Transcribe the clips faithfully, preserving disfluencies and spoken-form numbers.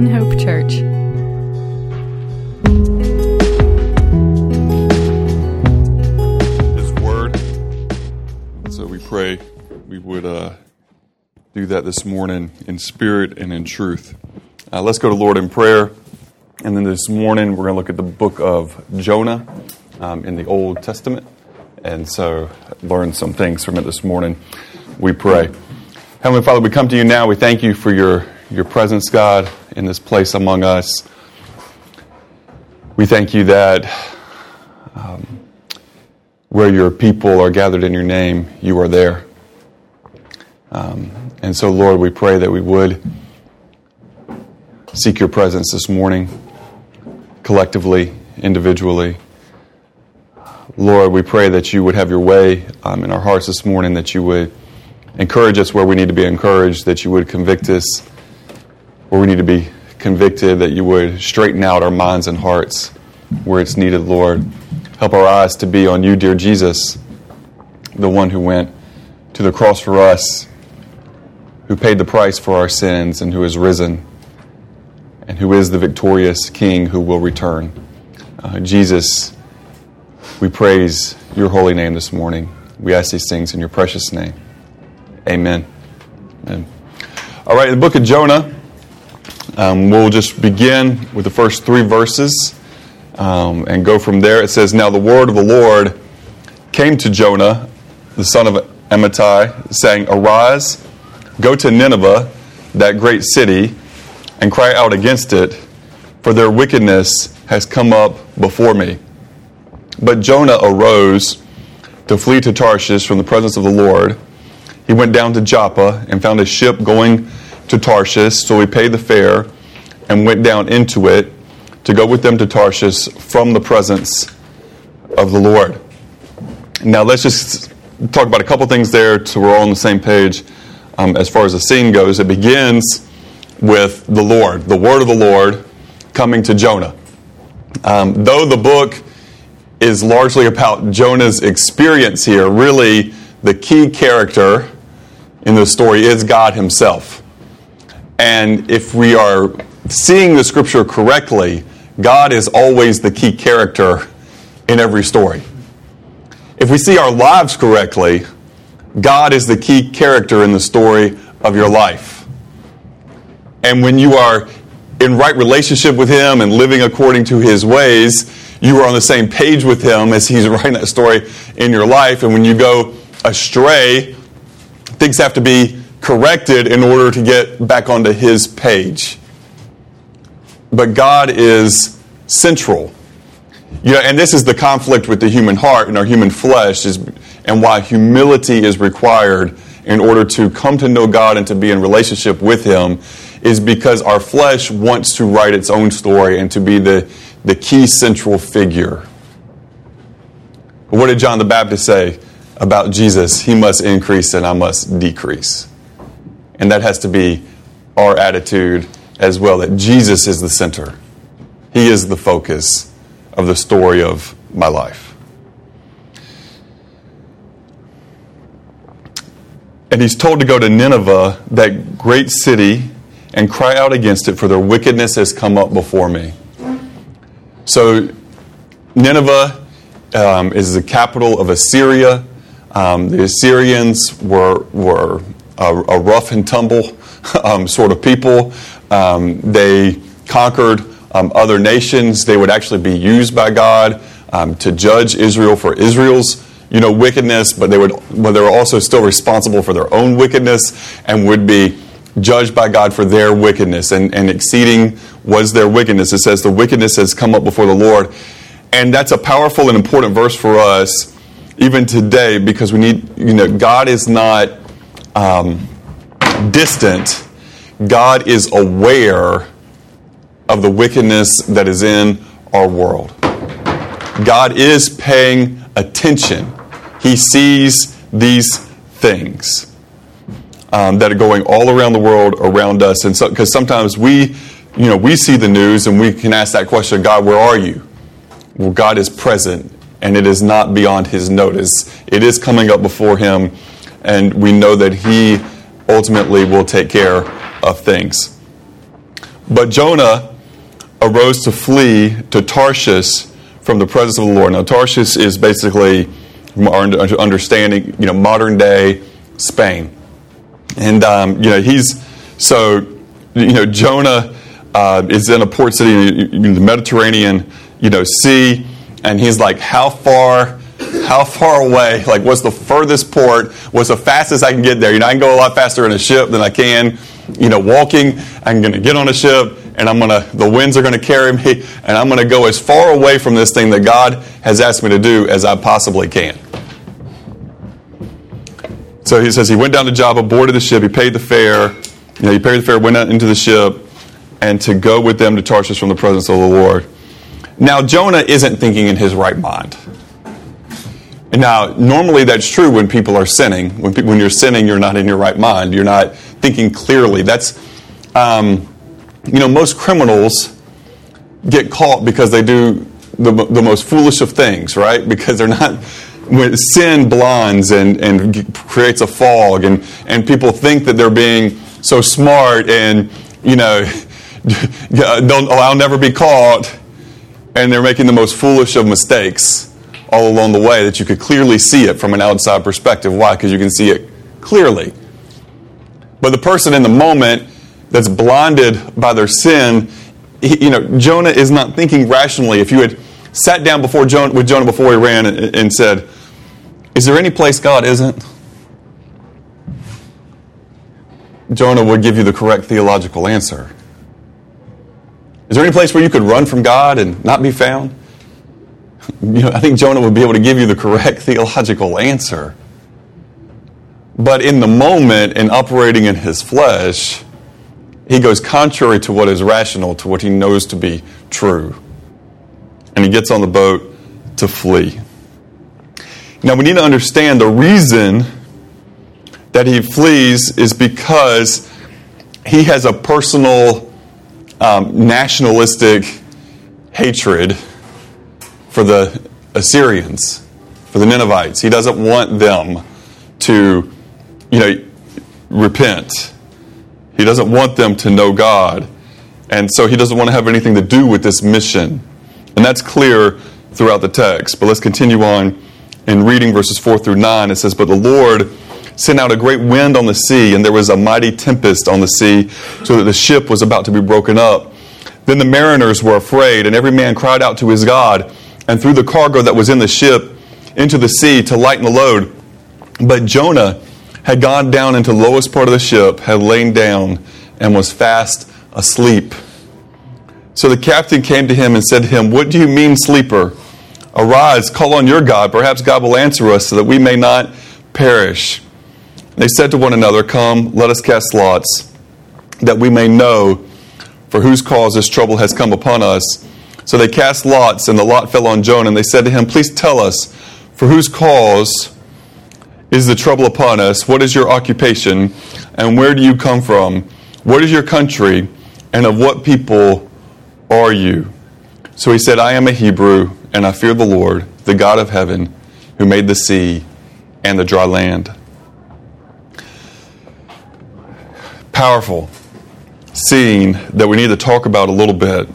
One Hope Church. His word. So we pray we would uh, do that this morning in spirit and in truth. Uh, let's go to Lord in prayer. And then this morning we're going to look at the book of Jonah um, in the Old Testament. And so learn some things from it this morning. We pray. Heavenly Father, we come to you now. We thank you for your Your presence, God, in this place among us. We thank you that um, where your people are gathered in your name, you are there. Um, and so, Lord, we pray that we would seek your presence this morning, collectively, individually. Lord, we pray that you would have your way um, in our hearts this morning, that you would encourage us where we need to be encouraged, that you would convict us where we need to be convicted, that you would straighten out our minds and hearts where it's needed, Lord. Help our eyes to be on you, dear Jesus, the one who went to the cross for us, who paid the price for our sins, and who is risen, and who is the victorious King who will return. Uh, Jesus, we praise your holy name this morning. We ask these things in your precious name. Amen. Amen. All right, the book of Jonah. Um, we'll just begin with the first three verses um, and go from there. It says, "Now the word of the Lord came to Jonah, the son of Amittai, saying, Arise, go to Nineveh, that great city, and cry out against it, for their wickedness has come up before me." But Jonah arose to flee to Tarshish from the presence of the Lord. He went down to Joppa and found a ship going to Tarshish, so he paid the fare and went down into it to go with them to Tarshish from the presence of the Lord. Now let's just talk about a couple things there so we're all on the same page um, as far as the scene goes. It begins with the Lord, the word of the Lord coming to Jonah. Um, though the book is largely about Jonah's experience here, really the key character in the story is God himself. And if we are seeing the scripture correctly, God is always the key character in every story. If we see our lives correctly, God is the key character in the story of your life. And when you are in right relationship with him and living according to his ways, you are on the same page with him as he's writing that story in your life. And when you go astray, things have to be corrected in order to get back onto his page. But God is central. You know, and this is the conflict with the human heart and our human flesh, is, and why humility is required in order to come to know God and to be in relationship with him, is because our flesh wants to write its own story and to be the, the key central figure. What did John the Baptist say about Jesus? He must increase and I must decrease. And that has to be our attitude as well, that Jesus is the center. He is the focus of the story of my life. And he's told to go to Nineveh, that great city, and cry out against it, for their wickedness has come up before me. So Nineveh um, is the capital of Assyria. Um, the Assyrians were... were a rough and tumble um, sort of people. Um, they conquered um, other nations. They would actually be used by God um, to judge Israel for Israel's, you know, wickedness. But they would, but they were also still responsible for their own wickedness and would be judged by God for their wickedness. And, and exceeding was their wickedness. It says the wickedness has come up before the Lord, and that's a powerful and important verse for us even today, because we need, you know, God is not Um, distant. God is aware of the wickedness that is in our world. God is paying attention. He sees these things um, that are going all around the world around us, and so because sometimes we, you know, we see the news and we can ask that question, God, where are you? Well, God is present, and it is not beyond his notice. It is coming up before him. And we know that he ultimately will take care of things. But Jonah arose to flee to Tarshish from the presence of the Lord. Now, Tarshish is basically, from our understanding, you know, modern day Spain. And, um, you know, he's, so, you know, Jonah uh, is in a port city in the Mediterranean, you know, sea, and he's like, how far, how far away, like, what's the furthest port, what's the fastest I can get there? You know, I can go a lot faster in a ship than I can, you know, walking. I'm going to get on a ship, and I'm going to, the winds are going to carry me, and I'm going to go as far away from this thing that God has asked me to do as I possibly can. So he says he went down to Joppa, boarded the ship, he paid the fare, you know, he paid the fare, went out into the ship, and to go with them to Tarshish from the presence of the Lord. Now, Jonah isn't thinking in his right mind. Now, normally that's true when people are sinning. When people, when you're sinning, you're not in your right mind. You're not thinking clearly. That's, um, you know, most criminals get caught because they do the, the most foolish of things, right? Because they're not... Sin blinds and, and creates a fog, and, and people think that they're being so smart and, you know, don't, I'll never be caught, and they're making the most foolish of mistakes all along the way that you could clearly see it from an outside perspective. Why? Because you can see it clearly. But the person in the moment that's blinded by their sin, he, you know, Jonah is not thinking rationally. If you had sat down before Jonah, with Jonah before he ran and, and said, is there any place God isn't? Jonah would give you the correct theological answer. Is there any place where you could run from God and not be found? You know, I think Jonah would be able to give you the correct theological answer. But in the moment, in operating in his flesh, he goes contrary to what is rational, to what he knows to be true. And he gets on the boat to flee. Now, we need to understand the reason that he flees is because he has a personal um, nationalistic hatred for the Assyrians, for the Ninevites. He doesn't want them to, you know, repent. He doesn't want them to know God. And so he doesn't want to have anything to do with this mission. And that's clear throughout the text. But let's continue on. In reading verses four through nine, it says, But the Lord sent out a great wind on the sea, and there was a mighty tempest on the sea, so that the ship was about to be broken up. Then the mariners were afraid, and every man cried out to his God, and threw the cargo that was in the ship into the sea to lighten the load. But Jonah had gone down into the lowest part of the ship, had lain down, and was fast asleep. So the captain came to him and said to him, What do you mean, sleeper? Arise, call on your God. Perhaps God will answer us so that we may not perish. They said to one another, Come, let us cast lots, that we may know for whose cause this trouble has come upon us. So they cast lots, and the lot fell on Jonah. And they said to him, Please tell us, for whose cause is the trouble upon us? What is your occupation? And where do you come from? What is your country? And of what people are you? So he said, I am a Hebrew, and I fear the Lord, the God of heaven, who made the sea and the dry land. Powerful scene that we need to talk about a little bit.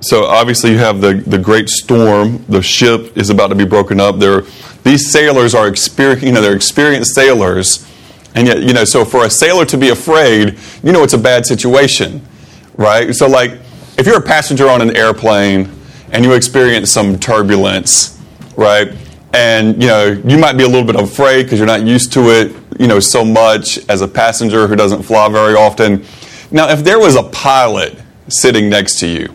So obviously you have the, the great storm. The ship is about to be broken up. They're, these sailors are experienced, you know, they're experienced sailors. And yet, you know, so for a sailor to be afraid, you know it's a bad situation, right? So like, if you're a passenger on an airplane and you experience some turbulence, right? And, you know, you might be a little bit afraid because you're not used to it, you know, so much as a passenger who doesn't fly very often. Now, if there was a pilot sitting next to you,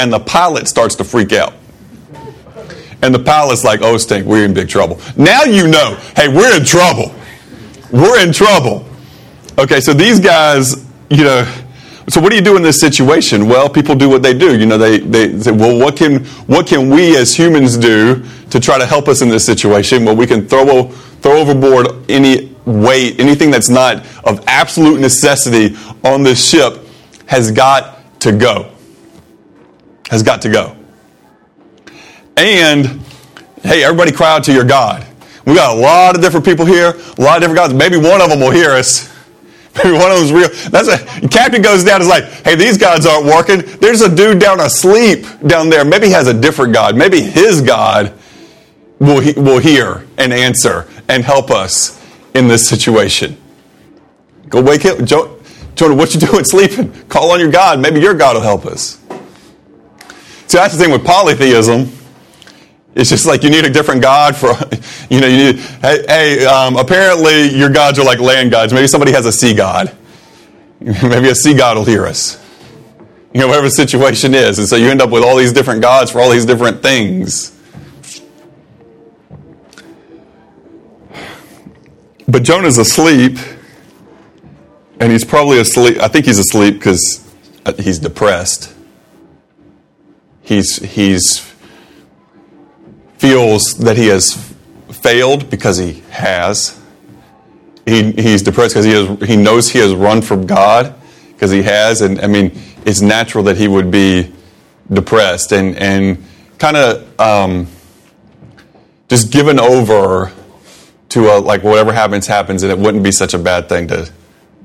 and the pilot starts to freak out, and the pilot's like, oh, stink, we're in big trouble. Now you know, hey, we're in trouble. We're in trouble. Okay, so these guys, you know... So what do you do in this situation? Well, people do what they do. You know, they, they say, well, what can what can we as humans do to try to help us in this situation? Well, we can throw throw overboard any weight, anything that's not of absolute necessity on this ship has got to go. Has got to go. And, hey, everybody cry out to your God. We got a lot of different people here, a lot of different gods. Maybe one of them will hear us. One of those real, that's a, captain goes down and is like, hey, these gods aren't working. There's a dude down asleep down there. Maybe he has a different God. Maybe his God will, he, will hear and answer and help us in this situation. Go wake up. Jo- Jonah, what you doing sleeping? Call on your God. Maybe your God will help us. See, that's the thing with polytheism. It's just like you need a different God for, you know, you need, hey, hey um, apparently your gods are like land gods. Maybe somebody has a sea god. Maybe a sea god will hear us. You know, whatever the situation is. And so you end up with all these different gods for all these different things. But Jonah's asleep, and he's probably asleep. I think he's asleep because he's depressed. He's, he's, feels that he has failed because he has. He he's depressed because he has, he knows he has run from God because he has, and I mean it's natural that he would be depressed and and kind of um, just given over to a, like whatever happens happens, and it wouldn't be such a bad thing to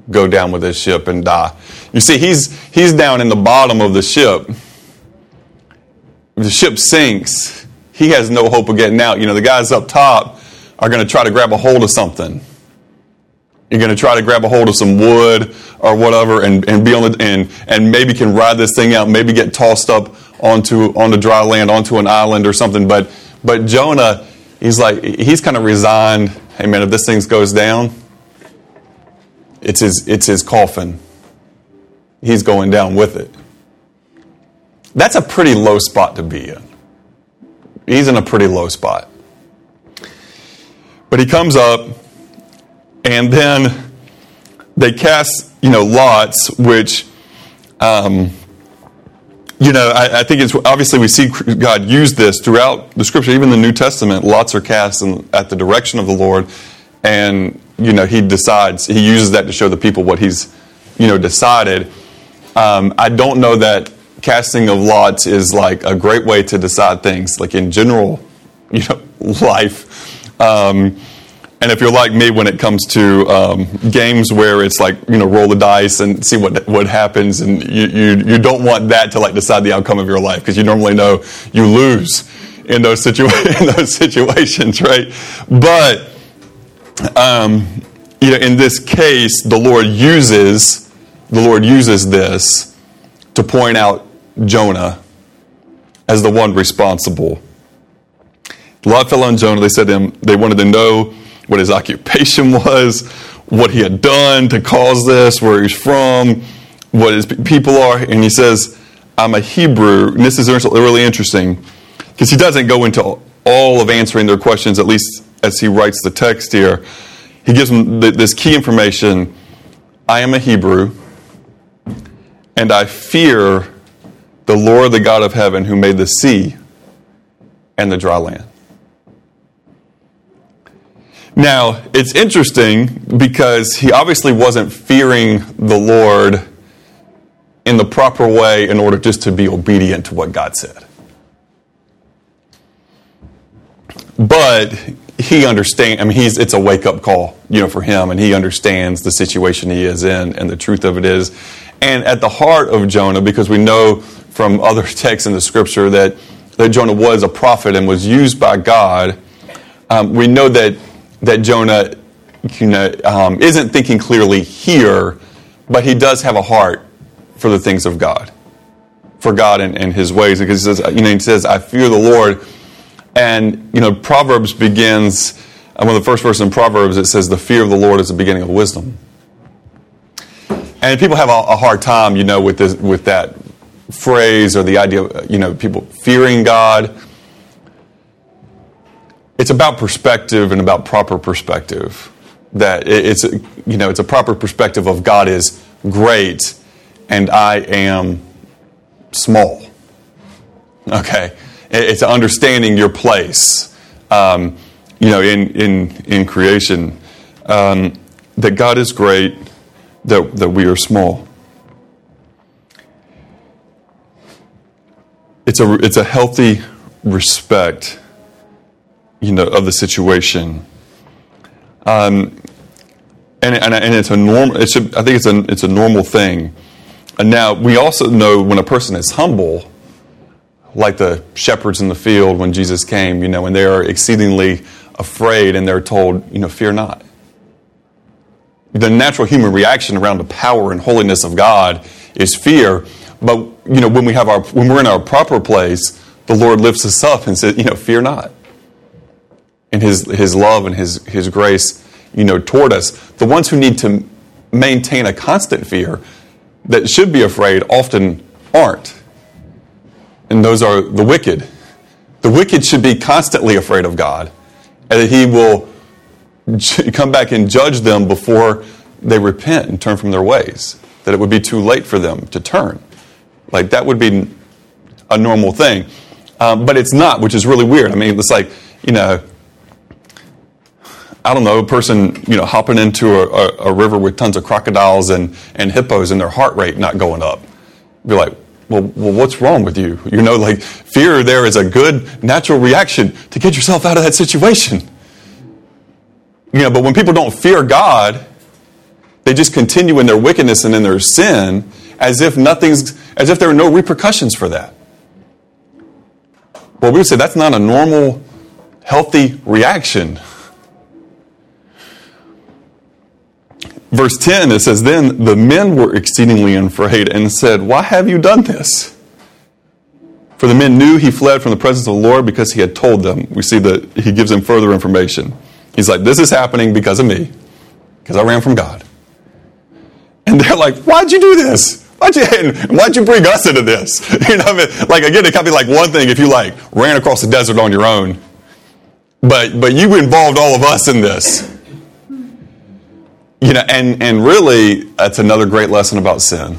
go down with this ship and die. You see, he's he's down in the bottom of the ship. The ship sinks. He has no hope of getting out. You know, the guys up top are going to try to grab a hold of something. You're going to try to grab a hold of some wood or whatever, and, and be on the and and maybe can ride this thing out. Maybe get tossed up onto onto dry land, onto an island or something. But but Jonah, he's like he's kind of resigned. Hey man, if this thing goes down, it's his it's his coffin. He's going down with it. That's a pretty low spot to be in. He's in a pretty low spot. But he comes up, and then they cast, you know, lots, which, um, you know, I, I think it's, obviously we see God use this throughout the Scripture, even the New Testament, lots are cast in, at the direction of the Lord, and, you know, he decides, he uses that to show the people what he's, you know, decided. Um, I don't know that casting of lots is like a great way to decide things, like in general, you know, life. Um, and if you're like me, when it comes to um, games where it's like, you know, roll the dice and see what what happens, and you you, you don't want that to like decide the outcome of your life, because you normally know you lose in those situa- in those situations, right? But um, you know, in this case, the Lord uses the Lord uses this to point out Jonah as the one responsible. The lot fell on Jonah. They said to him, they wanted to know what his occupation was, what he had done to cause this, where he's from, what his people are. And he says, I'm a Hebrew. And this is really interesting because he doesn't go into all of answering their questions, at least as he writes the text here. He gives them this key information. I am a Hebrew. And I fear the Lord, the God of heaven, who made the sea and the dry land. Now, it's interesting because he obviously wasn't fearing the Lord in the proper way in order just to be obedient to what God said. But he understands, I mean, he's, it's a wake-up call, you know, for him, and he understands the situation he is in, and the truth of it is. And at the heart of Jonah, because we know from other texts in the Scripture that, that Jonah was a prophet and was used by God, um, we know that that Jonah you know, um, isn't thinking clearly here, but he does have a heart for the things of God, for God and, and His ways. Because he says, you know, he says, "I fear the Lord," and you know, Proverbs begins. One of the first verses in Proverbs, it says, "The fear of the Lord is the beginning of wisdom." And people have a hard time, you know, with this, with that phrase or the idea of, you know, people fearing God. It's about perspective and about proper perspective. That it's, you know, it's a proper perspective of God is great and I am small. Okay, it's understanding your place, um, you know, in in in creation, um, that God is great. That, that we are small. It's a it's a healthy respect, you know, of the situation. Um, and and, and it's a normal. It should, I think it's a it's a normal thing. And now we also know when a person is humble, like the shepherds in the field when Jesus came, you know, when they are exceedingly afraid and they're told, you know, fear not. The natural human reaction around the power and holiness of God is fear. But, you know, when we have our, when we're in our proper place, the Lord lifts us up and says, you know, fear not. And his, his love and his, his grace, you know, toward us. The ones who need to maintain a constant fear that should be afraid often aren't. And those are the wicked. The wicked should be constantly afraid of God, and that he will come back and judge them before they repent and turn from their ways, that it would be too late for them to turn. Like, that would be a normal thing. Um, but it's not, which is really weird. I mean, it's like, you know, I don't know, a person, you know, hopping into a, a, a river with tons of crocodiles and, and hippos and their heart rate not going up. Be like, Well, well, what's wrong with you? You know, like, fear there is a good natural reaction to get yourself out of that situation. You know, but when people don't fear God, they just continue in their wickedness and in their sin as if nothing's, as if there are no repercussions for that. Well, we would say that's not a normal, healthy reaction. Verse ten, it says, then the men were exceedingly afraid and said, why have you done this? For the men knew he fled from the presence of the Lord because he had told them. We see that he gives them further information. He's like, this is happening because of me, because I ran from God. And they're like, why'd you do this? Why'd you, why'd you bring us into this? You know, I mean, like, again, it could be like one thing if you like ran across the desert on your own, but but you involved all of us in this. You know, and, and really, that's another great lesson about sin.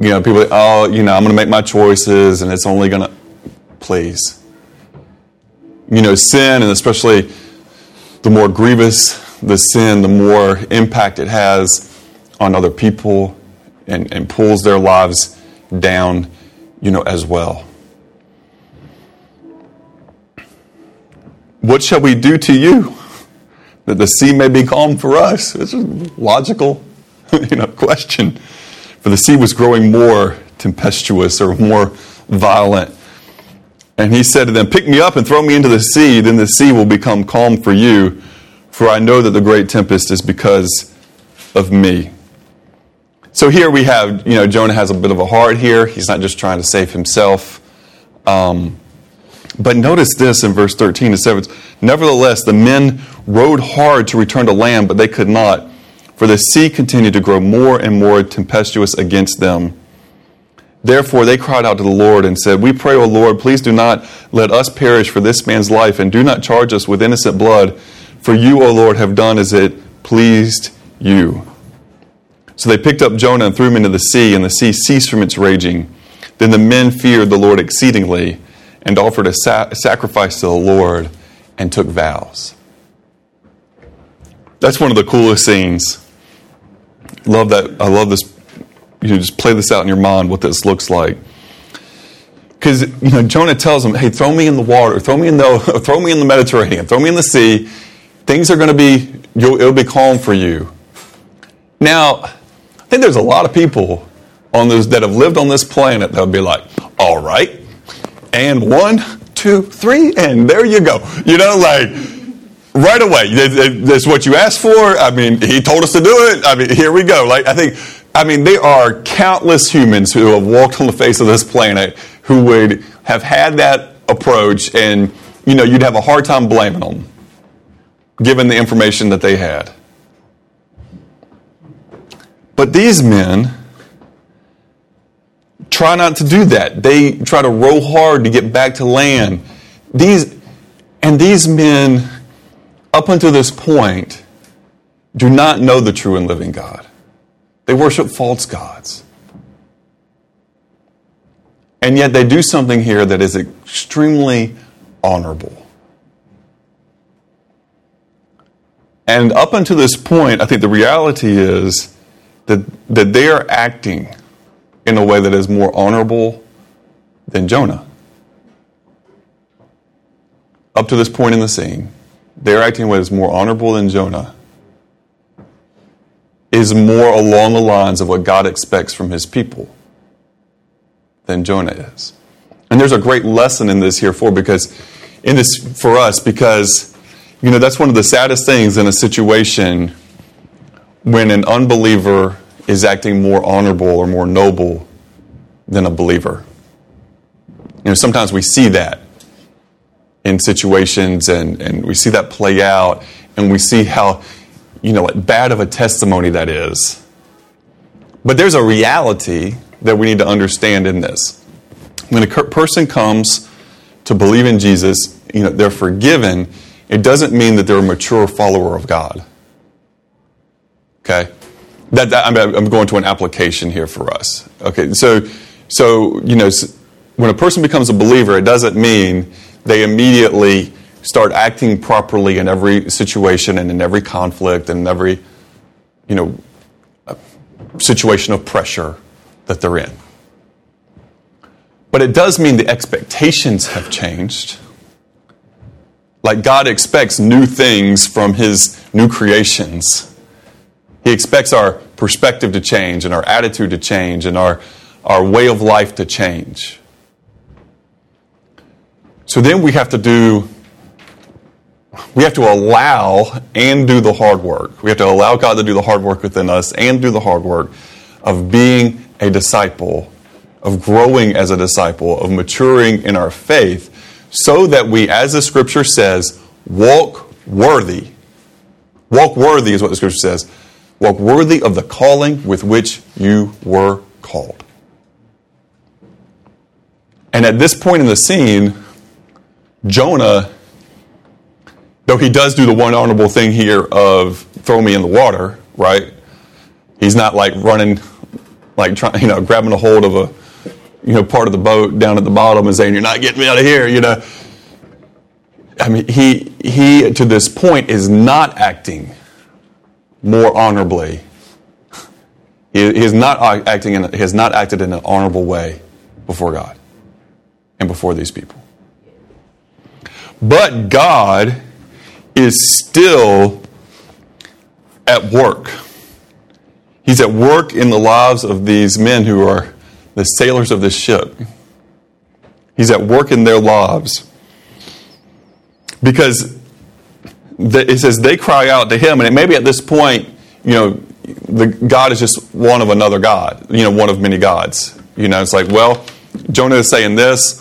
You know, people, oh, you know, I'm going to make my choices, and it's only going to, please. You know, sin, and especially the more grievous the sin, the more impact it has on other people and, and pulls their lives down, you know, as well. What shall we do to you, that the sea may be calm for us? It's a logical, you know, question. For the sea was growing more tempestuous or more violent. And he said to them, pick me up and throw me into the sea, then the sea will become calm for you, for I know that the great tempest is because of me. So here we have, you know, Jonah has a bit of a heart here. He's not just trying to save himself. Um, But notice this in verse thirteen and seventeen. Nevertheless, the men rowed hard to return to land, but they could not, for the sea continued to grow more and more tempestuous against them. Therefore, they cried out to the Lord and said, we pray, O Lord, please do not let us perish for this man's life, and do not charge us with innocent blood, for you, O Lord, have done as it pleased you. So they picked up Jonah and threw him into the sea, and the sea ceased from its raging. Then the men feared the Lord exceedingly, and offered a sa- sacrifice to the Lord, and took vows. That's one of the coolest scenes. Love that. I love this. You know, just play this out in your mind, what this looks like. Because, you know, Jonah tells them, hey, throw me in the water, throw me in the, throw me in the Mediterranean, throw me in the sea. Things are going to be, you'll, it'll be calm for you. Now, I think there's a lot of people on this, that have lived on this planet that would be like, all right, and one, two, three, and there you go. You know, like, right away. That's what you asked for. I mean, he told us to do it. I mean, here we go. Like, I think, I mean, there are countless humans who have walked on the face of this planet who would have had that approach, and, you know, you'd have a hard time blaming them, given the information that they had. But these men try not to do that. They try to row hard to get back to land. These and these men, up until this point, do not know the true and living God. They worship false gods. And yet they do something here that is extremely honorable. And up until this point, I think the reality is that, that they are acting in a way that is more honorable than Jonah. Up to this point in the scene, they're acting in a way that's more honorable than Jonah. is more along the lines of what God expects from his people than Jonah is. And there's a great lesson in this here for because in this for us because you know that's one of the saddest things in a situation when an unbeliever is acting more honorable or more noble than a believer. You know, sometimes we see that in situations and, and we see that play out and we see how, you know, bad of a testimony that is. But there's a reality that we need to understand in this. When a person comes to believe in Jesus, you know, they're forgiven. It doesn't mean that they're a mature follower of God. Okay? That, that I'm, I'm going to an application here for us. Okay, so, so you know, when a person becomes a believer, it doesn't mean they immediately start acting properly in every situation and in every conflict and in every, you know, situation of pressure that they're in. But it does mean the expectations have changed. Like God expects new things from his new creations. He expects our perspective to change and our attitude to change and our, our way of life to change. So then we have to do, we have to allow and do the hard work. We have to allow God to do the hard work within us and do the hard work of being a disciple, of growing as a disciple, of maturing in our faith, so that we, as the Scripture says, walk worthy. Walk worthy is what the Scripture says. Walk worthy of the calling with which you were called. And at this point in the scene, Jonah, though he does do the one honorable thing here of throw me in the water, right? He's not like running, like trying, you know, grabbing a hold of a, you know, part of the boat down at the bottom and saying, "You're not getting me out of here," you know. I mean, he he to this point is not acting more honorably. He, he is not acting in, he has not acted in an honorable way before God and before these people. But God is still at work. He's at work in the lives of these men who are the sailors of this ship. He's at work in their lives. Because the, it says they cry out to him, and it may be at this point, you know, the God is just one of another God, you know, one of many gods. You know, it's like, well, Jonah is saying this.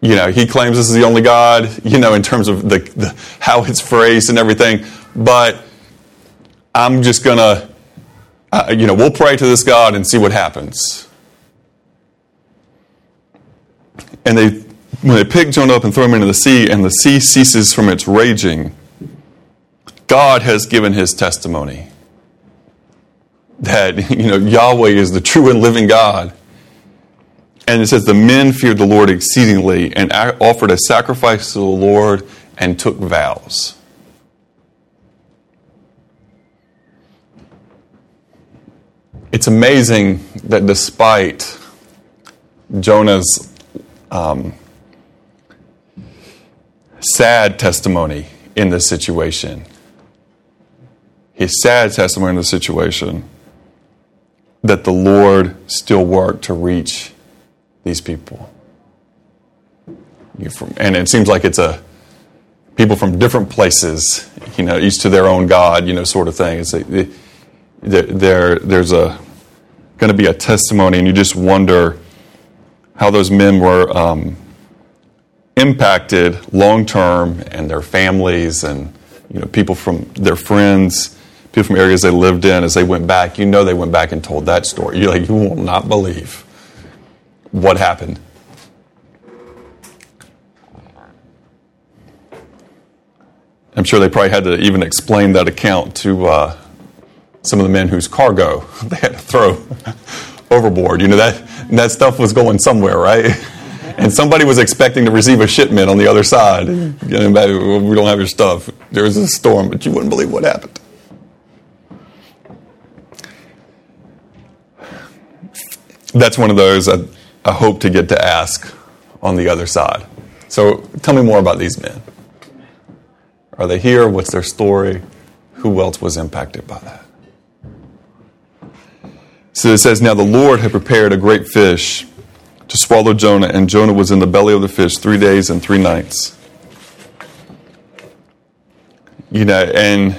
You know, he claims this is the only God, you know, in terms of the, the how it's phrased and everything. But I'm just going to, uh, you know, we'll pray to this God and see what happens. And they, when they pick Jonah up and throw him into the sea, and the sea ceases from its raging, God has given his testimony that, you know, Yahweh is the true and living God. And it says, the men feared the Lord exceedingly and offered a sacrifice to the Lord and took vows. It's amazing that despite Jonah's um, sad testimony in this situation, his sad testimony in the situation, that the Lord still worked to reach these people. And it seems like it's a people from different places, you know, each to their own God, you know, sort of thing. It's like there, there's a going to be a testimony, and you just wonder how those men were um, impacted long term, and their families, and you know, people from their friends, people from areas they lived in, as they went back. You know, they went back and told that story. You're like, you will not believe what happened. I'm sure they probably had to even explain that account to uh, some of the men whose cargo they had to throw overboard. You know, that that stuff was going somewhere, right? And somebody was expecting to receive a shipment on the other side. You know, we don't have your stuff. There was a storm, but you wouldn't believe what happened. That's one of those I, I hope to get to ask on the other side. So tell me more about these men. Are they here? What's their story? Who else was impacted by that? So it says, now the Lord had prepared a great fish to swallow Jonah, and Jonah was in the belly of the fish three days and three nights. You know, and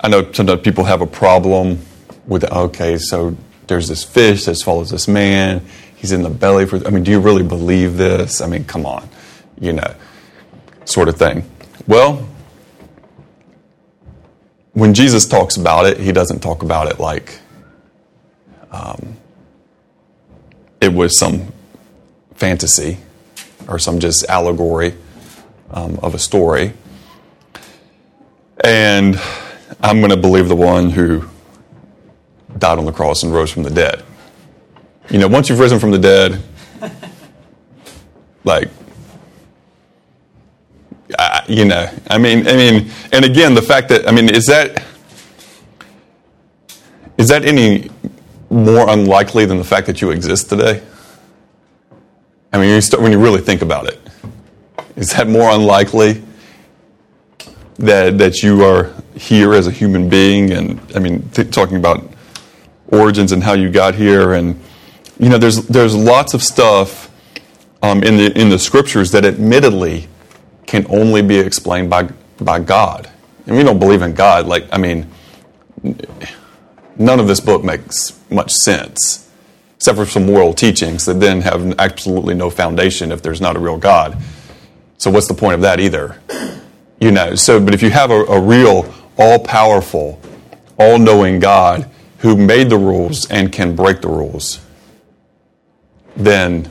I know sometimes people have a problem with, okay, so there's this fish that swallows this man. He's in the belly for, I mean, do you really believe this? I mean, come on, you know, sort of thing. Well, when Jesus talks about it, he doesn't talk about it like um, it was some fantasy or some just allegory um, of a story. And I'm going to believe the one who died on the cross and rose from the dead. You know, once you've risen from the dead, like, I, you know, I mean, I mean, and again, the fact that, I mean, is that, is that any more unlikely than the fact that you exist today? I mean, you start, when you really think about it, is that more unlikely that that you are here as a human being? And I mean, th- talking about origins and how you got here, and you know, there's there's lots of stuff um, in the in the scriptures that admittedly can only be explained by by God, and we don't believe in God. Like, I mean, none of this book makes much sense, except for some moral teachings that then have absolutely no foundation if there's not a real God. So what's the point of that either? You know. So, but if you have a, a real, all-powerful, all-knowing God who made the rules and can break the rules, then,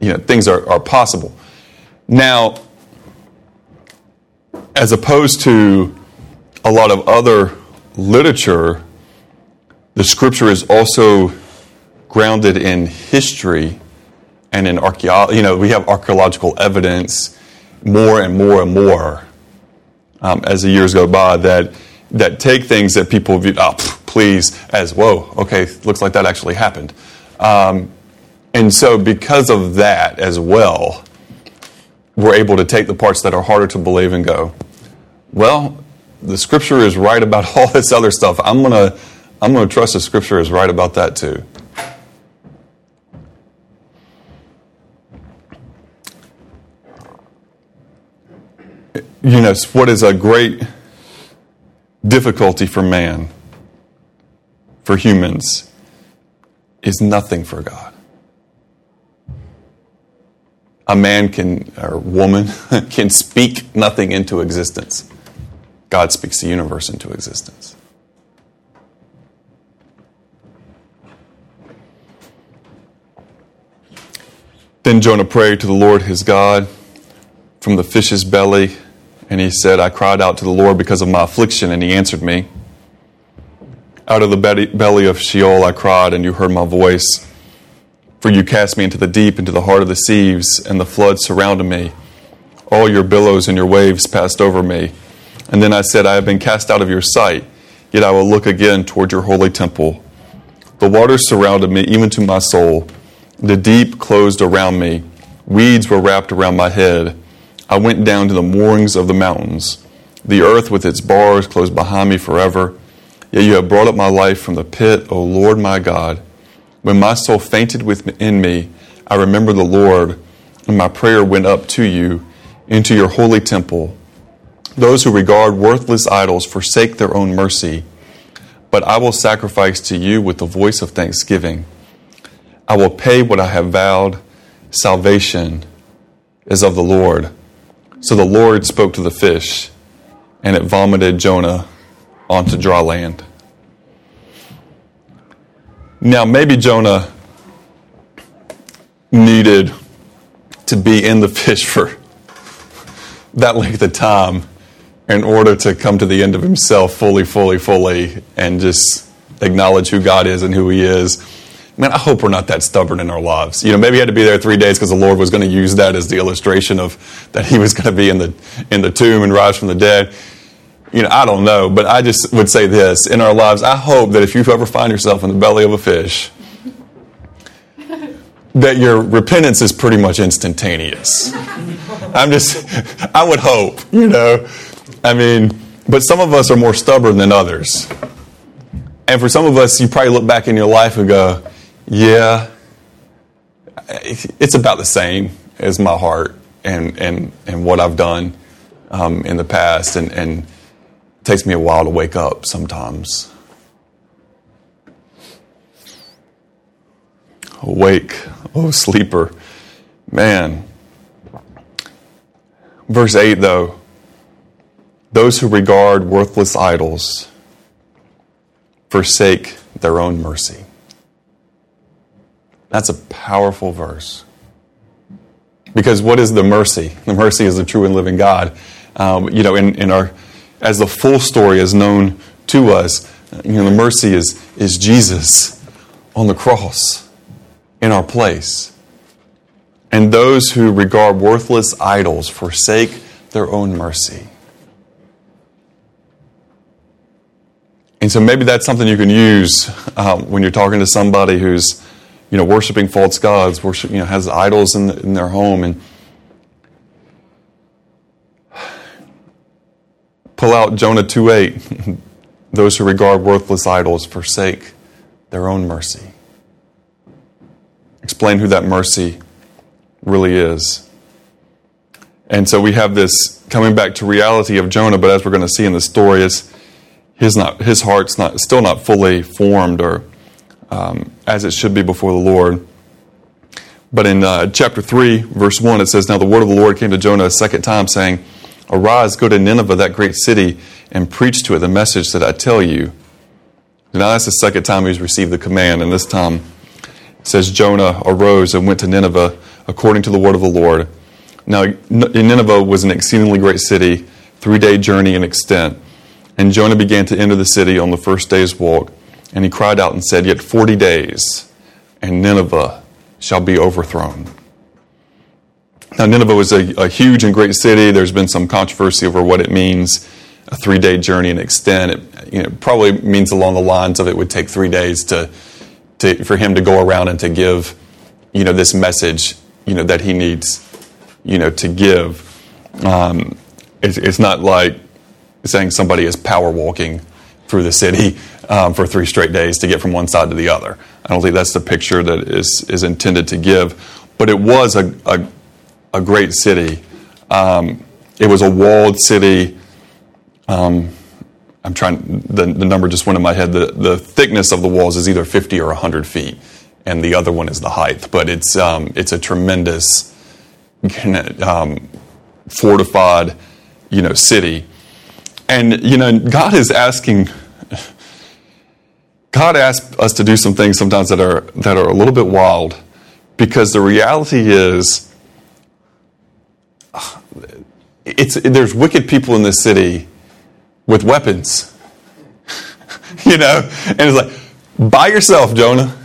you know, things are, are possible. Now, as opposed to a lot of other literature, the scripture is also grounded in history and in archaeology. You know, we have archaeological evidence more and more and more um, as the years go by that that take things that people view, oh, please, as, whoa, okay, looks like that actually happened. Um, and so because of that as well, we're able to take the parts that are harder to believe and go, well, the scripture is right about all this other stuff. I'm going to I'm going to trust the scripture is right about that too. You know, what is a great difficulty for man, for humans, is nothing for God. A man can, or woman, can speak nothing into existence. God speaks the universe into existence. Then Jonah prayed to the Lord his God from the fish's belly, and he said, I cried out to the Lord because of my affliction, and he answered me. Out of the belly of Sheol I cried, and you heard my voice. For you cast me into the deep, into the heart of the seas, and the floods surrounded me. All your billows and your waves passed over me. And then I said, I have been cast out of your sight, yet I will look again toward your holy temple. The waters surrounded me, even to my soul. The deep closed around me. Weeds were wrapped around my head. I went down to the moorings of the mountains. The earth with its bars closed behind me forever. Yet you have brought up my life from the pit, O Lord my God. When my soul fainted within me, I remembered the Lord, and my prayer went up to you, into your holy temple. Those who regard worthless idols forsake their own mercy, but I will sacrifice to you with the voice of thanksgiving. I will pay what I have vowed. Salvation is of the Lord. So the Lord spoke to the fish, and it vomited Jonah onto dry land. Now, maybe Jonah needed to be in the fish for that length of time in order to come to the end of himself fully, fully, fully, and just acknowledge who God is and who he is. Man, I hope we're not that stubborn in our lives. You know, maybe he had to be there three days because the Lord was going to use that as the illustration of that he was going to be in the in the tomb and rise from the dead. You know, I don't know, but I just would say this. In our lives, I hope that if you ever find yourself in the belly of a fish, that your repentance is pretty much instantaneous. I'm just, I would hope, you know. I mean, but some of us are more stubborn than others. And for some of us, you probably look back in your life and go, yeah, it's about the same as my heart and and, and what I've done um, in the past. And, and it takes me a while to wake up sometimes. Awake, oh sleeper. Man. Verse eight, though. Those who regard worthless idols forsake their own mercy. That's a powerful verse. Because what is the mercy? The mercy is the true and living God. Um, you know, in, in our as the full story is known to us, you know, the mercy is is Jesus on the cross in our place. And those who regard worthless idols forsake their own mercy. And so maybe that's something you can use um, when you're talking to somebody who's, you know, worshiping false gods, worship, you know, has idols in, the, in their home, and pull out Jonah two eight. Those who regard worthless idols forsake their own mercy. Explain who that mercy really is. And so we have this coming back to reality of Jonah, but as we're going to see in the story, it's His not his heart's not still not fully formed or um, as it should be before the Lord. But in uh, chapter three, verse one, it says, "Now the word of the Lord came to Jonah a second time, saying, Arise, go to Nineveh, that great city, and preach to it the message that I tell you." Now that's the second time he's received the command, and this time it says Jonah arose and went to Nineveh according to the word of the Lord. Now Nineveh was an exceedingly great city, three-day journey in extent. And Jonah began to enter the city on the first day's walk, and he cried out and said, "Yet forty days, and Nineveh shall be overthrown." Now Nineveh was a, a huge and great city. There's been some controversy over what it means, a three-day journey in extent. It, you know, probably means along the lines of it would take three days to, to for him to go around and to give, you know, this message, you know, that he needs, you know, to give. Um, it, it's not like saying somebody is power walking through the city um, for three straight days to get from one side to the other. I don't think that's the picture that is, is intended to give. But it was a a, a great city. Um, it was a walled city. Um, I'm trying. The, the number just went in my head. The the thickness of the walls is either fifty or one hundred feet, and the other one is the height. But it's um, it's a tremendous um, fortified, you know, city. And, you know, God is asking, God asks us to do some things sometimes that are that are a little bit wild, because the reality is, it's there's wicked people in this city with weapons, you know, and it's like, by yourself, Jonah,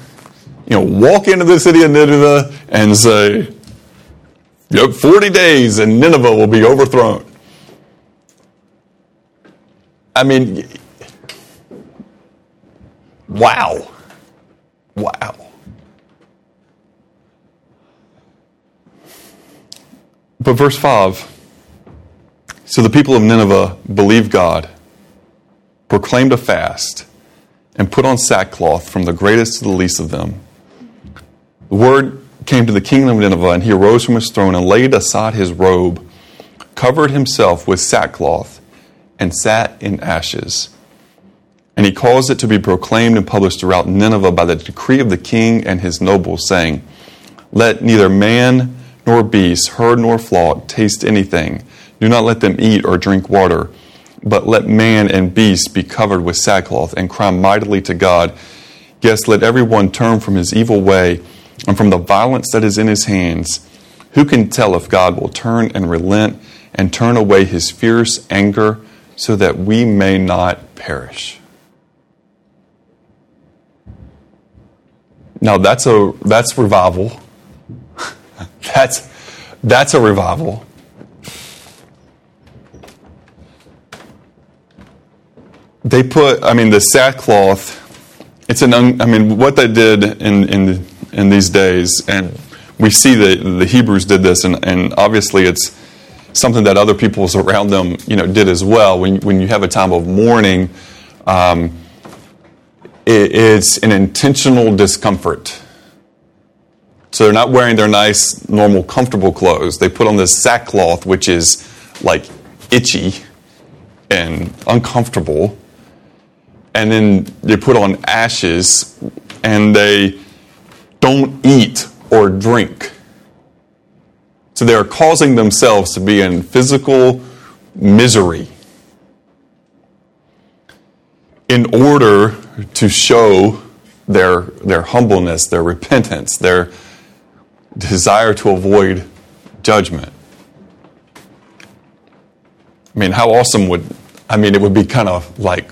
you know, walk into the city of Nineveh and say, yep, forty days and Nineveh will be overthrown. I mean, wow. Wow. But verse five, so the people of Nineveh believed God, proclaimed a fast, and put on sackcloth from the greatest to the least of them. The word came to the king of Nineveh, and he arose from his throne and laid aside his robe, covered himself with sackcloth, and sat in ashes. And he caused it to be proclaimed and published throughout Nineveh by the decree of the king and his nobles, saying, "Let neither man nor beast, herd nor flock, taste anything. Do not let them eat or drink water, but let man and beast be covered with sackcloth and cry mightily to God. Yes, let everyone turn from his evil way and from the violence that is in his hands. Who can tell if God will turn and relent and turn away his fierce anger, so that we may not perish?" Now that's a that's revival. that's that's a revival. They put, I mean, the sackcloth. It's an, un, I mean, what they did in in in these days, and we see the the Hebrews did this, and, and obviously it's something that other peoples around them, you know, did as well. When when you have a time of mourning, um, It's an intentional discomfort. So they're not wearing their nice, normal, comfortable clothes. They put on this sackcloth, which is like itchy and uncomfortable. And then they put on ashes, and they don't eat or drink. So they are causing themselves to be in physical misery in order to show their, their humbleness, their repentance, their desire to avoid judgment. I mean, how awesome would, I mean, it would be kind of like,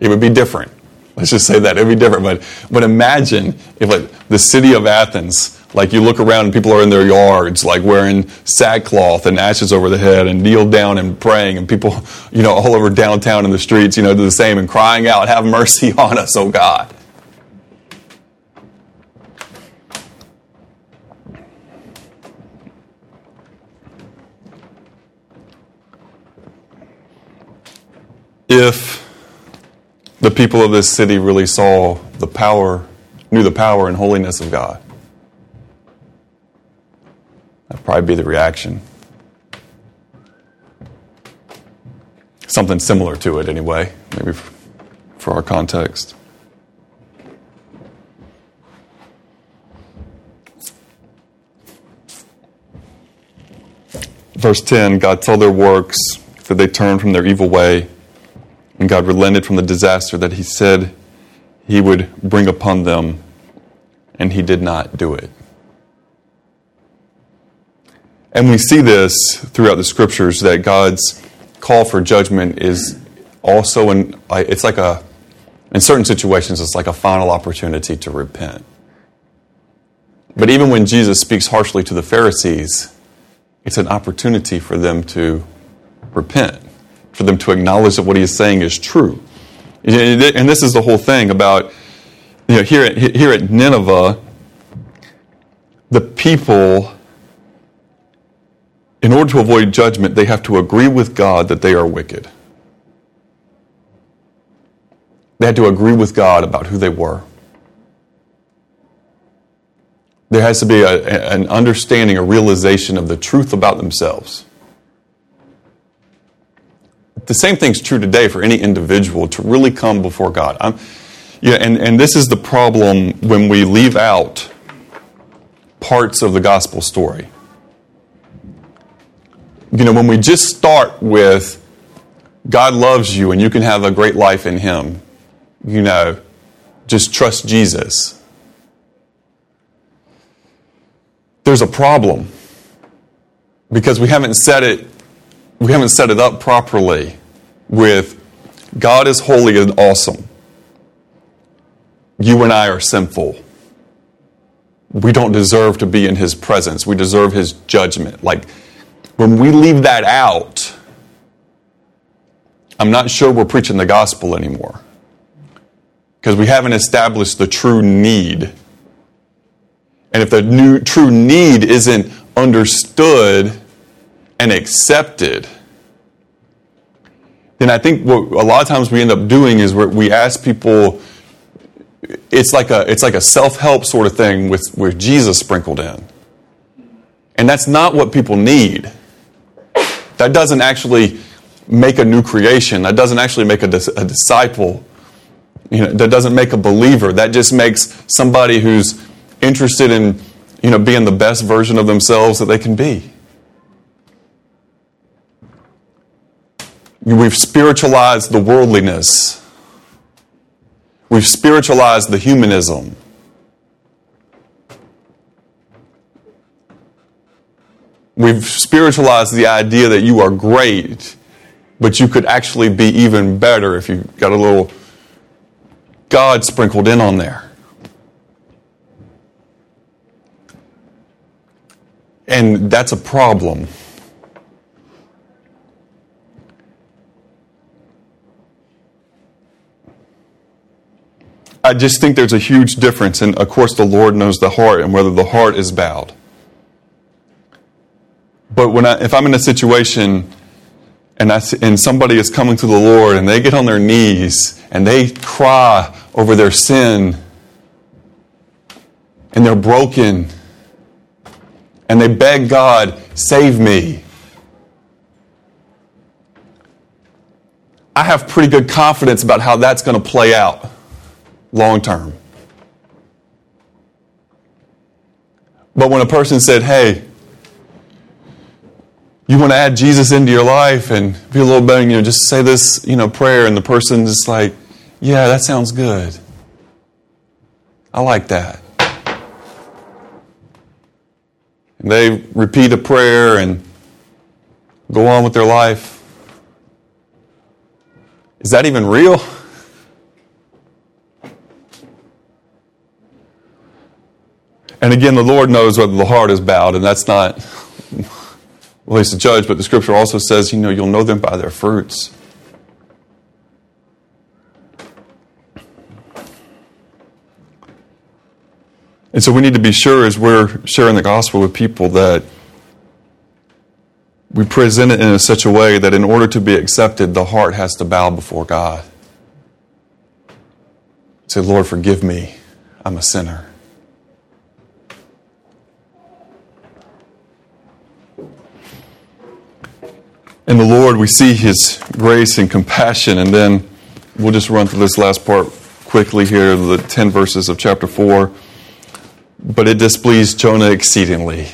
it would be different. Let's just say that. It would be different. But, but imagine if like the city of Athens, like you look around and people are in their yards, like wearing sackcloth and ashes over the head and kneel down and praying, and people, you know, all over downtown in the streets, you know, do the same and crying out, "Have mercy on us, oh God." If the people of this city really saw the power, knew the power and holiness of God, that'd probably be the reaction. Something similar to it anyway, maybe for our context. Verse ten, God saw their works, for they turned from their evil way. And God relented from the disaster that he said he would bring upon them, and he did not do it. And we see this throughout the scriptures, that God's call for judgment is also, in, it's like a, in certain situations, it's like a final opportunity to repent. But even when Jesus speaks harshly to the Pharisees, it's an opportunity for them to repent, for them to acknowledge that what he is saying is true. And this is the whole thing about, you know, here at, here at Nineveh, the people, in order to avoid judgment, they have to agree with God that they are wicked. They had to agree with God about who they were. There has to be a, an understanding, a realization of the truth about themselves. The same thing's true today for any individual to really come before God. I'm, yeah, and, and this is the problem when we leave out parts of the gospel story. You know, when we just start with God loves you and you can have a great life in him, you know, just trust Jesus. There's a problem because we haven't said it We haven't set it up properly with God is holy and awesome. You and I are sinful. We don't deserve to be in his presence. We deserve his judgment. Like, when we leave that out, I'm not sure we're preaching the gospel anymore. Because we haven't established the true need. And if the new, true need isn't understood and accepted, then I think what a lot of times we end up doing is we're, we ask people, it's like a it's like a self-help sort of thing with, with Jesus sprinkled in. And that's not what people need. That doesn't actually make a new creation. That doesn't actually make a, dis, a disciple. You know, that doesn't make a believer. That just makes somebody who's interested in, you know, being the best version of themselves that they can be. We've spiritualized the worldliness. We've spiritualized the humanism. We've spiritualized the idea that you are great, but you could actually be even better if you got a little God sprinkled in on there. And that's a problem. I just think there's a huge difference, and of course the Lord knows the heart and whether the heart is bowed. But when I, if I'm in a situation and I see, and somebody is coming to the Lord, and they get on their knees, and they cry over their sin, and they're broken, and they beg God, save me. I have pretty good confidence about how that's going to play out long term. But when a person said, hey, you want to add Jesus into your life and be a little better, you know, just say this, you know, prayer, and the person just like, yeah, that sounds good. I like that. And they repeat a prayer and go on with their life. Is that even real? And again, the Lord knows whether the heart is bowed, and that's not, well, he's the judge, but the scripture also says, you know, you'll know them by their fruits. And so we need to be sure as we're sharing the gospel with people that we present it in such a way that in order to be accepted, the heart has to bow before God. Say, Lord, forgive me. I'm a sinner. In the Lord, we see His grace and compassion. And then we'll just run through this last part quickly here, the ten verses of chapter four. But it displeased Jonah exceedingly,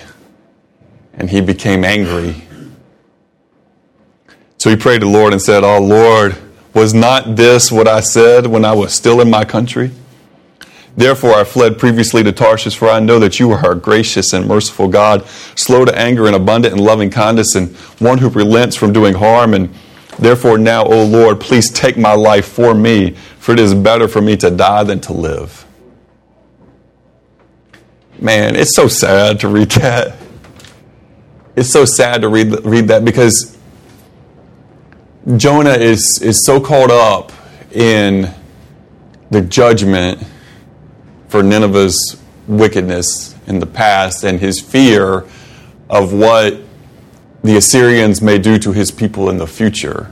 and he became angry. So he prayed to the Lord and said, oh, Lord, was not this what I said when I was still in my country? Therefore I fled previously to Tarshish, for I know that you are a gracious and merciful God, slow to anger and abundant in loving kindness, and one who relents from doing harm. And therefore now, O Lord, please take my life for me, for it is better for me to die than to live. Man, it's so sad to read that. It's so sad to read read that because Jonah is, is so caught up in the judgment for Nineveh's wickedness in the past and his fear of what the Assyrians may do to his people in the future,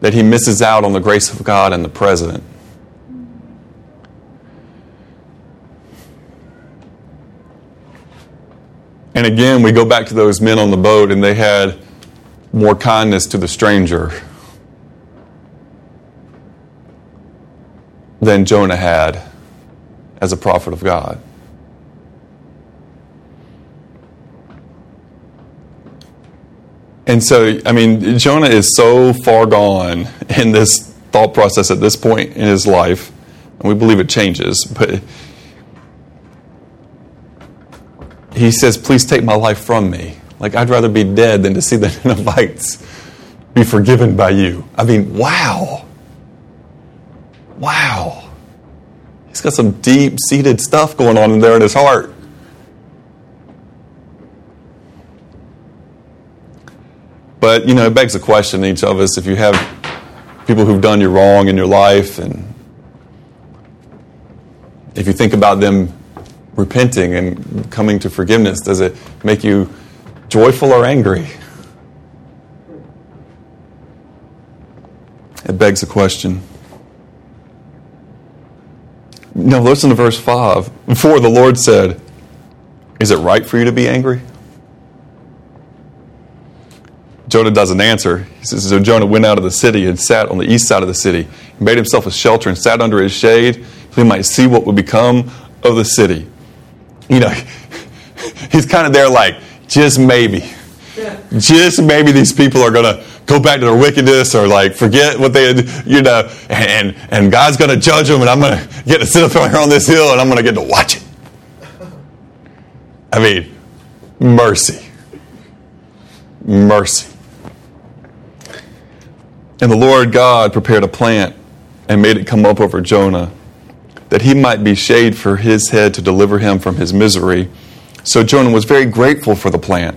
that he misses out on the grace of God in the present. And again, we go back to those men on the boat, and they had more kindness to the stranger than Jonah had as a prophet of God. And so, I mean, Jonah is so far gone in this thought process at this point in his life, and we believe it changes, but he says, please take my life from me. Like, I'd rather be dead than to see the Ninevites be forgiven by you. I mean, wow. Wow. He's got some deep-seated stuff going on in there in his heart. But, you know, it begs a question, each of us, if you have people who've done you wrong in your life, and if you think about them repenting and coming to forgiveness, does it make you joyful or angry? It begs a question. Now listen to verse five. For the Lord said, is it right for you to be angry? Jonah doesn't answer. He says, so Jonah went out of the city and sat on the east side of the city, and made himself a shelter and sat under his shade, so he might see what would become of the city. You know, he's kind of there like, just maybe. Yeah. Just maybe these people are going to go back to their wickedness or like forget what they had, you know, and and God's going to judge them, and I'm going to get to sit up here on this hill, and I'm going to get to watch it. I mean, mercy. Mercy. And the Lord God prepared a plant and made it come up over Jonah, that he might be shade for his head to deliver him from his misery. So Jonah was very grateful for the plant.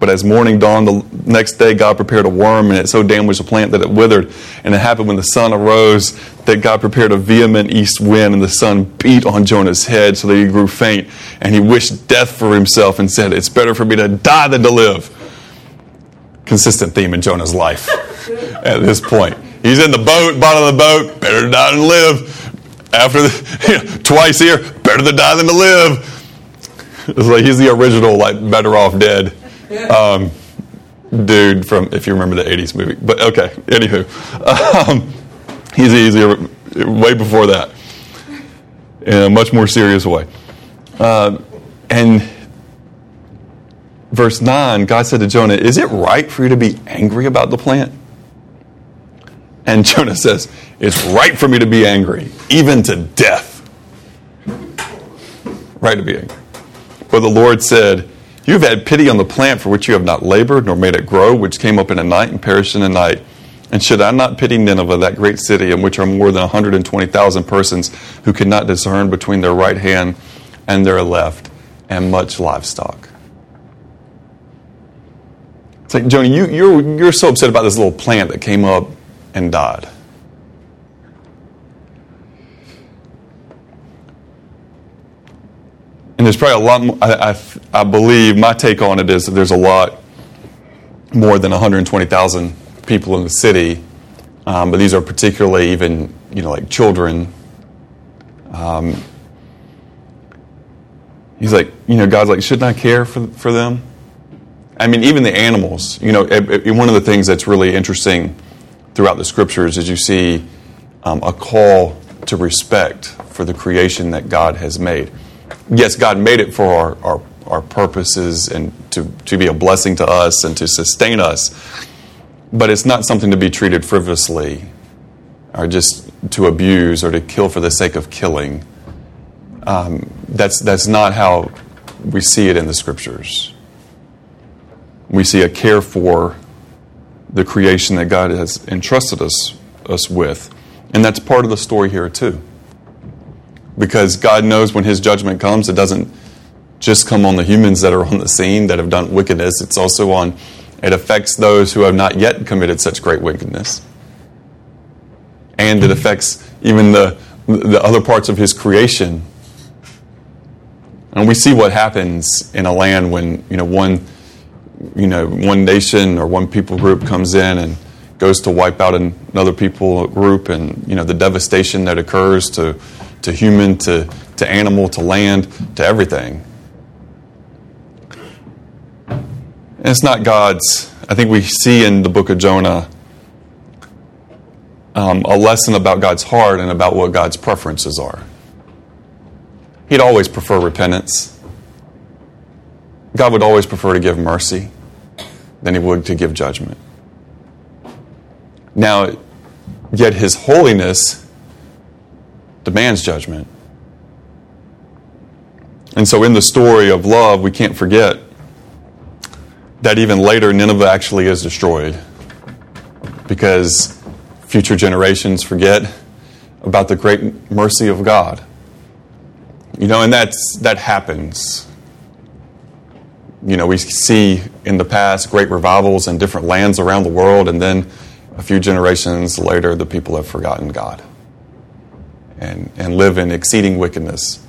But as morning dawned the next day, God prepared a worm, and it so damaged the plant that it withered. And it happened when the sun arose that God prepared a vehement east wind, and the sun beat on Jonah's head so that he grew faint. And he wished death for himself and said, it's better for me to die than to live. consistent theme in Jonah's life at this point. He's in the boat, bottom of the boat, better to die than to live. After the, you know, twice here, better to die than to live. It's like he's the original, like, better off dead um, dude from, if you remember the eighties movie. But okay, anywho. Um, he's easier, way before that, in a much more serious way. Uh, and verse nine, God said to Jonah, "Is it right for you to be angry about the plant?" And Jonah says, "It's right for me to be angry, even to death." Right to be angry. But the Lord said, "You have had pity on the plant for which you have not labored, nor made it grow, which came up in a night and perished in a night. And should I not pity Nineveh, that great city, in which are more than one hundred twenty thousand persons who could not discern between their right hand and their left, and much livestock?" It's like, Jonah, you, you're, you're so upset about this little plant that came up and died. And there's probably a lot more, I, I, I believe, my take on it is that there's a lot more than one hundred twenty thousand people in the city, um, but these are particularly even, you know, like children. Um, he's like, you know, God's like, shouldn't I care for for them? I mean, even the animals. You know, it, it, one of the things that's really interesting throughout the scriptures is you see um, a call to respect for the creation that God has made. Yes, God made it for our our, our purposes and to, to be a blessing to us and to sustain us. But it's not something to be treated frivolously or just to abuse or to kill for the sake of killing. Um, that's that's not how we see it in the scriptures. We see a care for the creation that God has entrusted us, us with. And that's part of the story here too. Because God knows when His judgment comes, it doesn't just come on the humans that are on the scene that have done wickedness. It's also on... It affects those who have not yet committed such great wickedness. And it affects even the, the other parts of His creation. And we see what happens in a land when, you know, one, you know, one nation or one people group comes in and goes to wipe out another people group, and, you know, the devastation that occurs to, to human, to, to animal, to land, to everything. And it's not God's. I think we see in the book of Jonah um, a lesson about God's heart and about what God's preferences are. He'd always prefer repentance. God would always prefer to give mercy than He would to give judgment. Now, yet His holiness demands judgment. And so in the story of love, we can't forget that even later Nineveh actually is destroyed because future generations forget about the great mercy of God. You know, and that's, that happens. You know, we see in the past great revivals in different lands around the world, and then a few generations later the people have forgotten God and, and live in exceeding wickedness.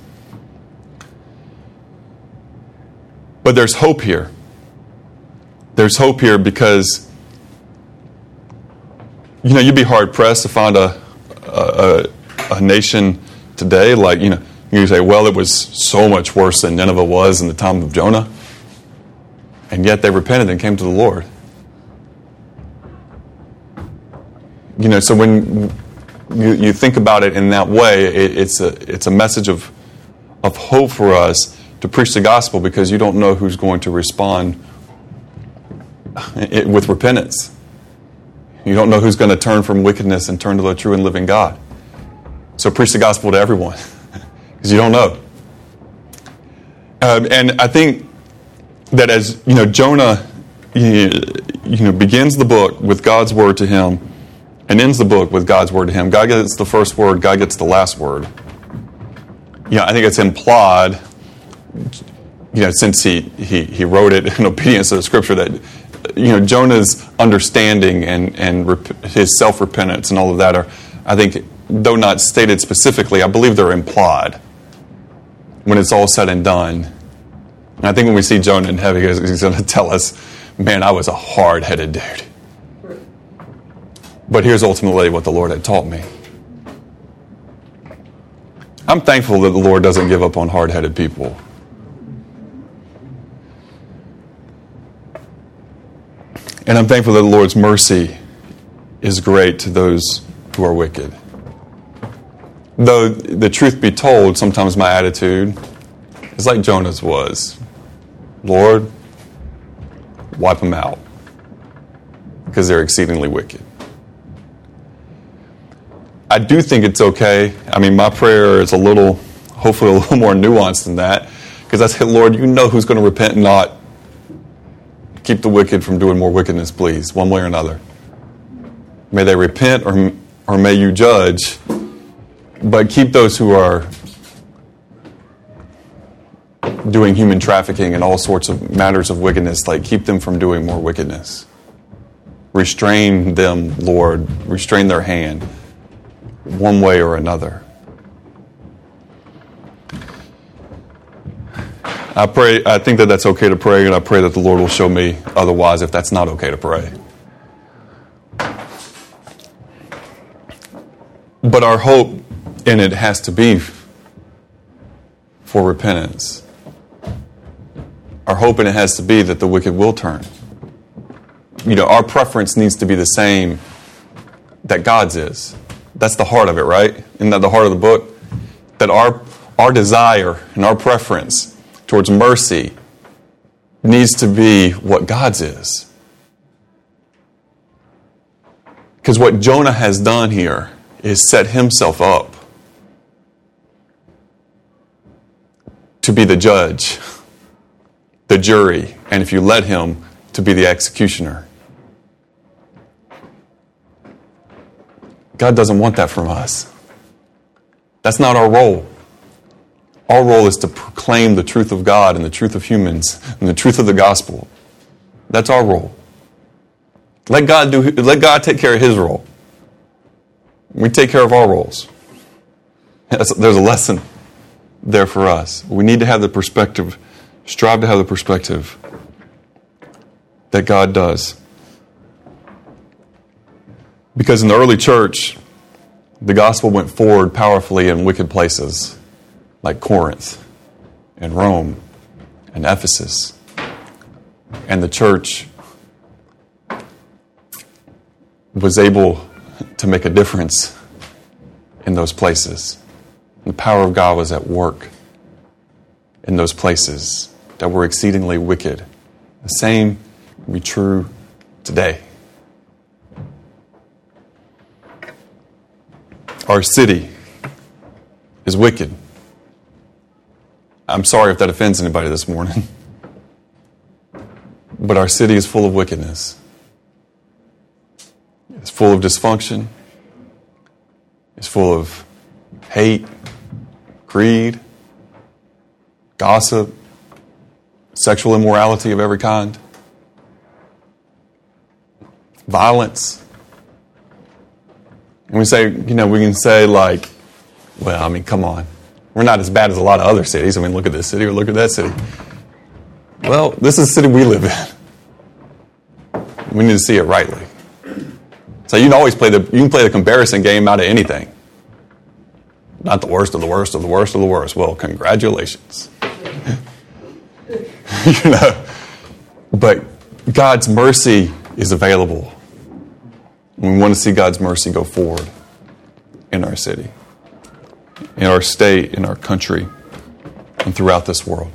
But there's hope here. There's hope here because, you know, you'd be hard-pressed to find a, a a nation today. Like, you know, you say, well, it was so much worse than Nineveh was in the time of Jonah. And yet they repented and came to the Lord. You know, so when you, you think about it in that way, it, it's a it's a message of of hope for us to preach the gospel, because you don't know who's going to respond It, with repentance. You don't know who's going to turn from wickedness and turn to the true and living God. So preach the gospel to everyone, because you don't know. Um, and I think that as, you know, Jonah, you, you know, begins the book with God's word to him and ends the book with God's word to him. God gets the first word, God gets the last word. You know, I think it's implied, you know, since he, he, he wrote it in obedience to the scripture, that, you know, Jonah's understanding and, and rep- his self-repentance and all of that are, I think, though not stated specifically, I believe they're implied when it's all said and done. And I think when we see Jonah in heaven, he's, he's going to tell us, man, I was a hard-headed dude. But here's ultimately what the Lord had taught me. I'm thankful that the Lord doesn't give up on hard-headed people. And I'm thankful that the Lord's mercy is great to those who are wicked. Though, the truth be told, sometimes my attitude is like Jonah's was. Lord, wipe them out, because they're exceedingly wicked. I do think it's okay. I mean, my prayer is a little, hopefully a little more nuanced than that, because I say, Lord, you know who's going to repent and not. Keep the wicked from doing more wickedness, please, one way or another. May they repent or, or may you judge, but keep those who are doing human trafficking and all sorts of matters of wickedness, like keep them from doing more wickedness. Restrain them, Lord. Restrain their hand, one way or another. I pray. I think that that's okay to pray, and I pray that the Lord will show me otherwise if that's not okay to pray. But our hope in it has to be for repentance. Our hope in it has to be that the wicked will turn. You know, our preference needs to be the same that God's is. That's the heart of it, right? Isn't that the heart of the book? That our our desire and our preference towards mercy needs to be what God's is. Because what Jonah has done here is set himself up to be the judge, the jury, and if you let him, to be the executioner. God doesn't want that from us. That's not our role. Our role is to proclaim the truth of God and the truth of humans and the truth of the gospel. That's our role. Let God do. Let God take care of His role. We take care of our roles. There's a lesson there for us. We need to have the perspective, strive to have the perspective that God does. Because in the early church, the gospel went forward powerfully in wicked places, like Corinth and Rome and Ephesus. And the church was able to make a difference in those places. And the power of God was at work in those places that were exceedingly wicked. The same can be true today. Our city is wicked. I'm sorry if that offends anybody this morning. But our city is full of wickedness. It's full of dysfunction. It's full of hate, greed, gossip, sexual immorality of every kind, violence. And we say, you know, we can say like, well, I mean, come on. We're not as bad as a lot of other cities. I mean, look at this city or look at that city. Well, this is the city we live in. We need to see it rightly. So you can always play the you can play the comparison game out of anything. Not the worst of the worst of the worst of the worst. Well, congratulations. You know, but God's mercy is available. We want to see God's mercy go forward in our city, in our state, in our country, and throughout this world.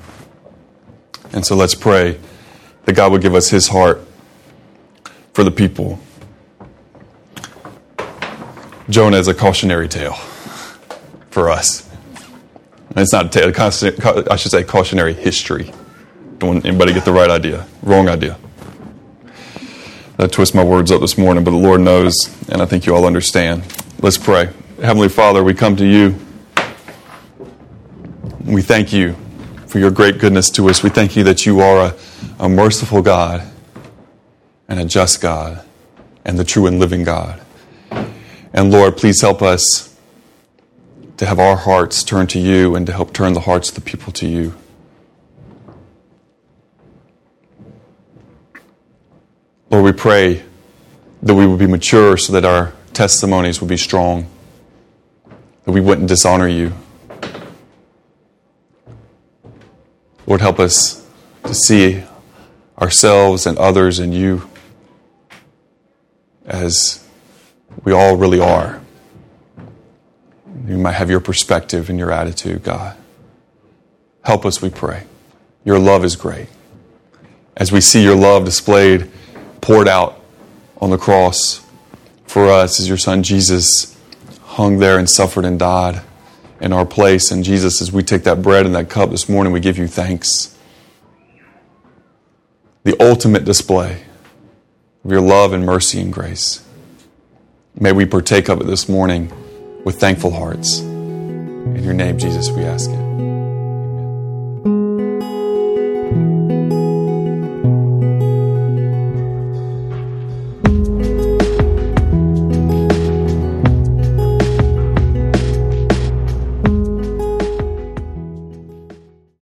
And so let's pray that God would give us His heart for the people. Jonah is a cautionary tale for us. It's not a tale, I should say cautionary history. Don't want anybody to get the right idea, wrong idea. I twist my words up this morning, but the Lord knows, and I think you all understand. Let's pray. Heavenly Father, we come to you. We thank you for your great goodness to us. We thank you that you are a, a merciful God and a just God and the true and living God. And Lord, please help us to have our hearts turn to you and to help turn the hearts of the people to you. Lord, we pray that we would be mature so that our testimonies would be strong, that we wouldn't dishonor you. Lord, help us to see ourselves and others and you as we all really are. You might have your perspective and your attitude, God. Help us, we pray. Your love is great. As we see your love displayed, poured out on the cross for us as your son Jesus hung there and suffered and died in our place. And Jesus, as we take that bread and that cup this morning, we give you thanks. The ultimate display of your love and mercy and grace. May we partake of it this morning with thankful hearts. In your name, Jesus, we ask it.